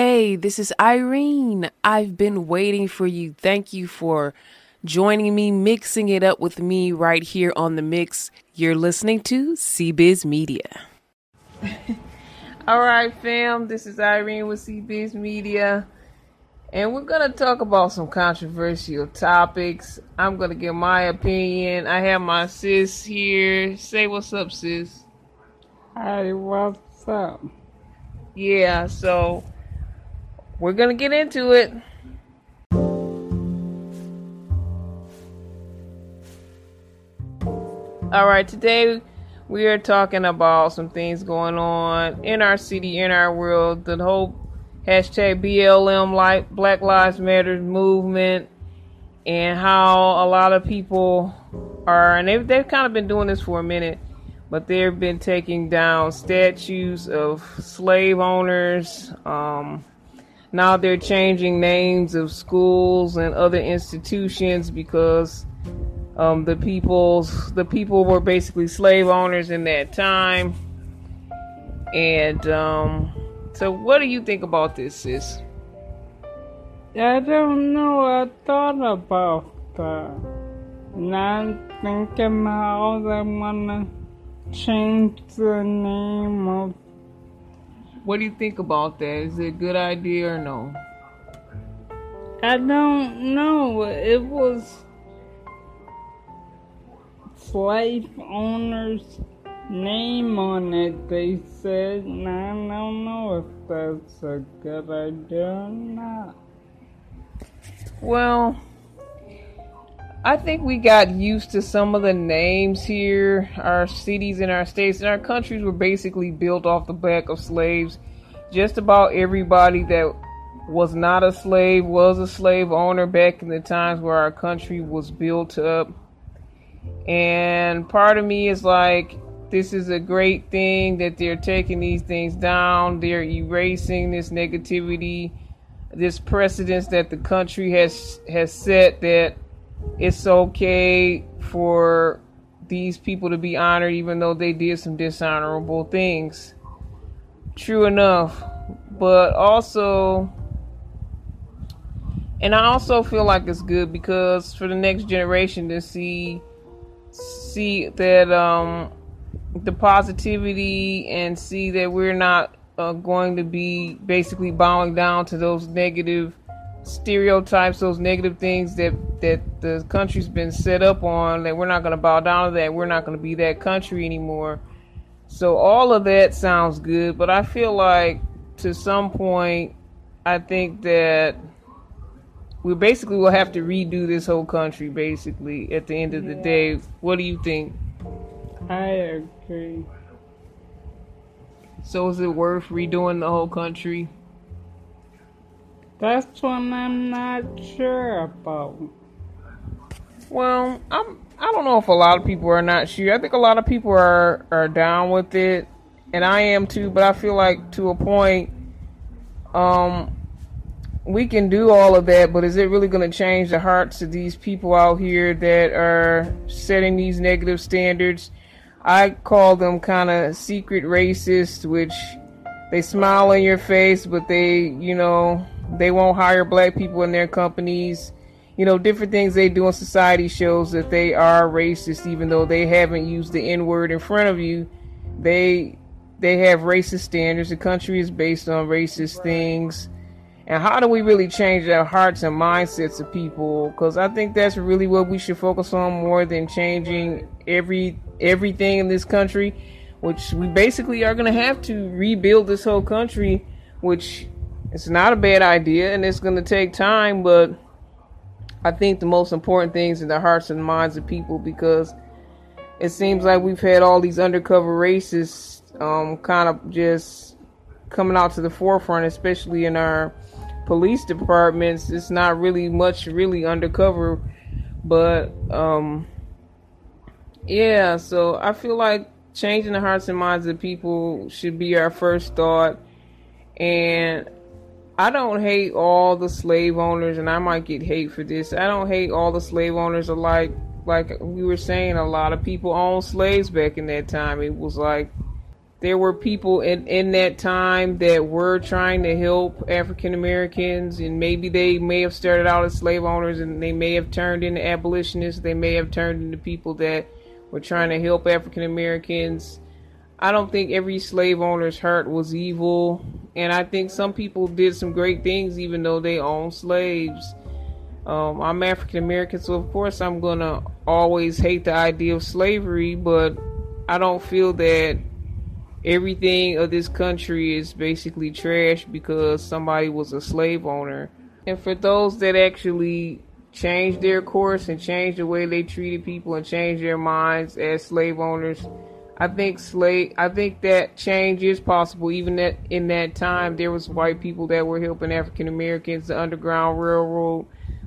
Hey, this is Irene. I've been waiting for you. Thank you for joining me, mixing it up with me right here on The Mix. You're listening to CBiz Media. All right, fam. This is Irene with CBiz Media. And we're going to talk about some controversial topics. I'm going to give my opinion. I have my sis here. Say what's up, sis. Hi, what's up? Yeah, so we're going to get into it. All right, today we are talking about some things going on in our city, in our world, the whole hashtag BLM, like Black Lives Matter movement, and how a lot of people are, and they've kind of been doing this for a minute, but they've been taking down statues of slave owners. Now they're changing names of schools and other institutions because the people were basically slave owners in that time, and so what do you think about this, sis? I don't know. I thought about that. And I'm thinking how they want to change the name of... What do you think about that? Is it a good idea or no? I don't know. It was slave owners' name on it, they said, and I don't know if that's a good idea or not. Well, I think we got used to some of the names here. Our cities and our states and our countries were basically built off the back of slaves. Just about everybody that was not a slave was a slave owner back in the times where our country was built up. And part of me is like, this is a great thing that they're taking these things down. They're erasing this negativity, this precedence that the country has set, that it's okay for these people to be honored even though they did some dishonorable things. True enough. But also, and I also feel like it's good because for the next generation to see that the positivity, and see that we're not going to be basically bowing down to those negative stereotypes, those negative things that the country's been set up on, that we're not going to bow down to that. We're not going to be that country anymore. So all of that sounds good, but I feel like to some point, I think that we basically will have to redo this whole country basically at the end of the day. What do you think? I agree. So is it worth redoing the whole country? That's what I'm not sure about. Well, I don't know if a lot of people are not sure. I think a lot of people are down with it, and I am too, but I feel like to a point, we can do all of that, but is it really going to change the hearts of these people out here that are setting these negative standards? I call them kind of secret racists, which they smile in your face, but they won't hire black people in their companies. Different things they do in society shows that they are racist, even though they haven't used the N-word in front of you. They have racist standards. The country is based on racist things. And how do we really change the hearts and mindsets of people? Because I think that's really what we should focus on more than changing everything in this country, which we basically are going to have to rebuild this whole country, which it's not a bad idea, and it's going to take time, but I think the most important things in the hearts and minds of people, because it seems like we've had all these undercover racists kind of just coming out to the forefront, especially in our police departments. It's not really much really undercover, but yeah, so I feel like changing the hearts and minds of people should be our first thought. And I don't hate all the slave owners, and I might get hate for this. I don't hate all the slave owners alike. Like we were saying, a lot of people owned slaves back in that time. It was like there were people in that time that were trying to help African Americans, and maybe they may have started out as slave owners, and they may have turned into abolitionists. They may have turned into people that were trying to help African Americans. I don't think every slave owner's heart was evil, and I think some people did some great things even though they owned slaves. I'm African American, so of course I'm gonna always hate the idea of slavery, but I don't feel that everything of this country is basically trash because somebody was a slave owner. And for those that actually changed their course and changed the way they treated people and changed their minds as slave owners, I think that change is possible. Even that in that time, there was white people that were helping African Americans, the Underground Railroad.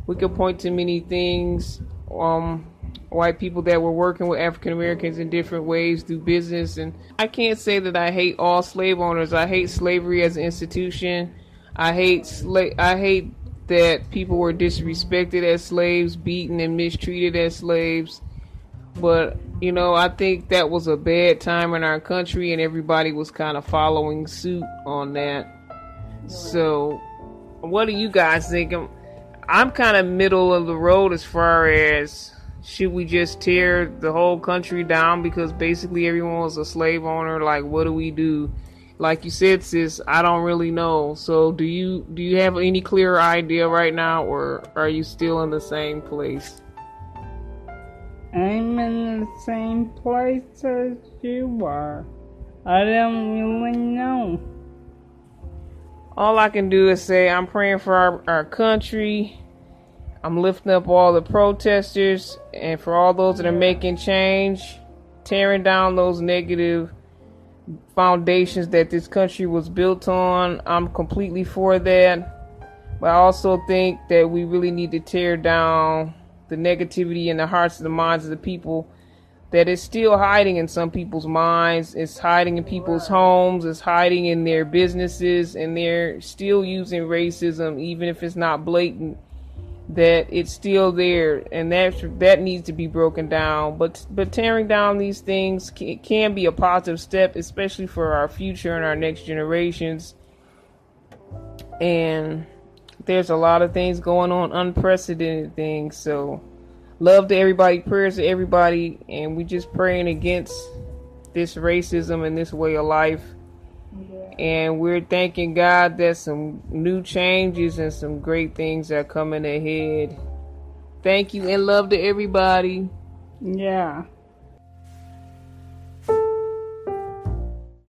We could point to many things. White people that were working with African Americans in different ways through business. And I can't say that I hate all slave owners. I hate slavery as an institution. I hate that people were disrespected as slaves, beaten and mistreated as slaves. But, you know, I think that was a bad time in our country, and everybody was kind of following suit on that. So, what do you guys think? I'm kind of middle of the road as far as, should we just tear the whole country down because basically everyone was a slave owner? Like, what do we do? Like you said, sis, I don't really know. So do you have any clearer idea right now, or are you still in the same place? I'm in the same place as you are. I don't really know. All I can do is say I'm praying for our country. I'm lifting up all the protesters and for all those that are making change, tearing down those negative foundations that this country was built on. I'm completely for that. But I also think that we really need to tear down the negativity in the hearts and the minds of the people that is still hiding in some people's minds. It's hiding in people's homes. It's hiding in their businesses. And they're still using racism, even if it's not blatant, that it's still there. And that needs to be broken down. But tearing down these things can be a positive step, especially for our future and our next generations. And there's a lot of things going on, unprecedented things. So love to everybody, prayers to everybody, and we just praying against this racism and this way of life. And we're thanking God that some new changes and some great things are coming ahead. Thank you and love to everybody. Yeah.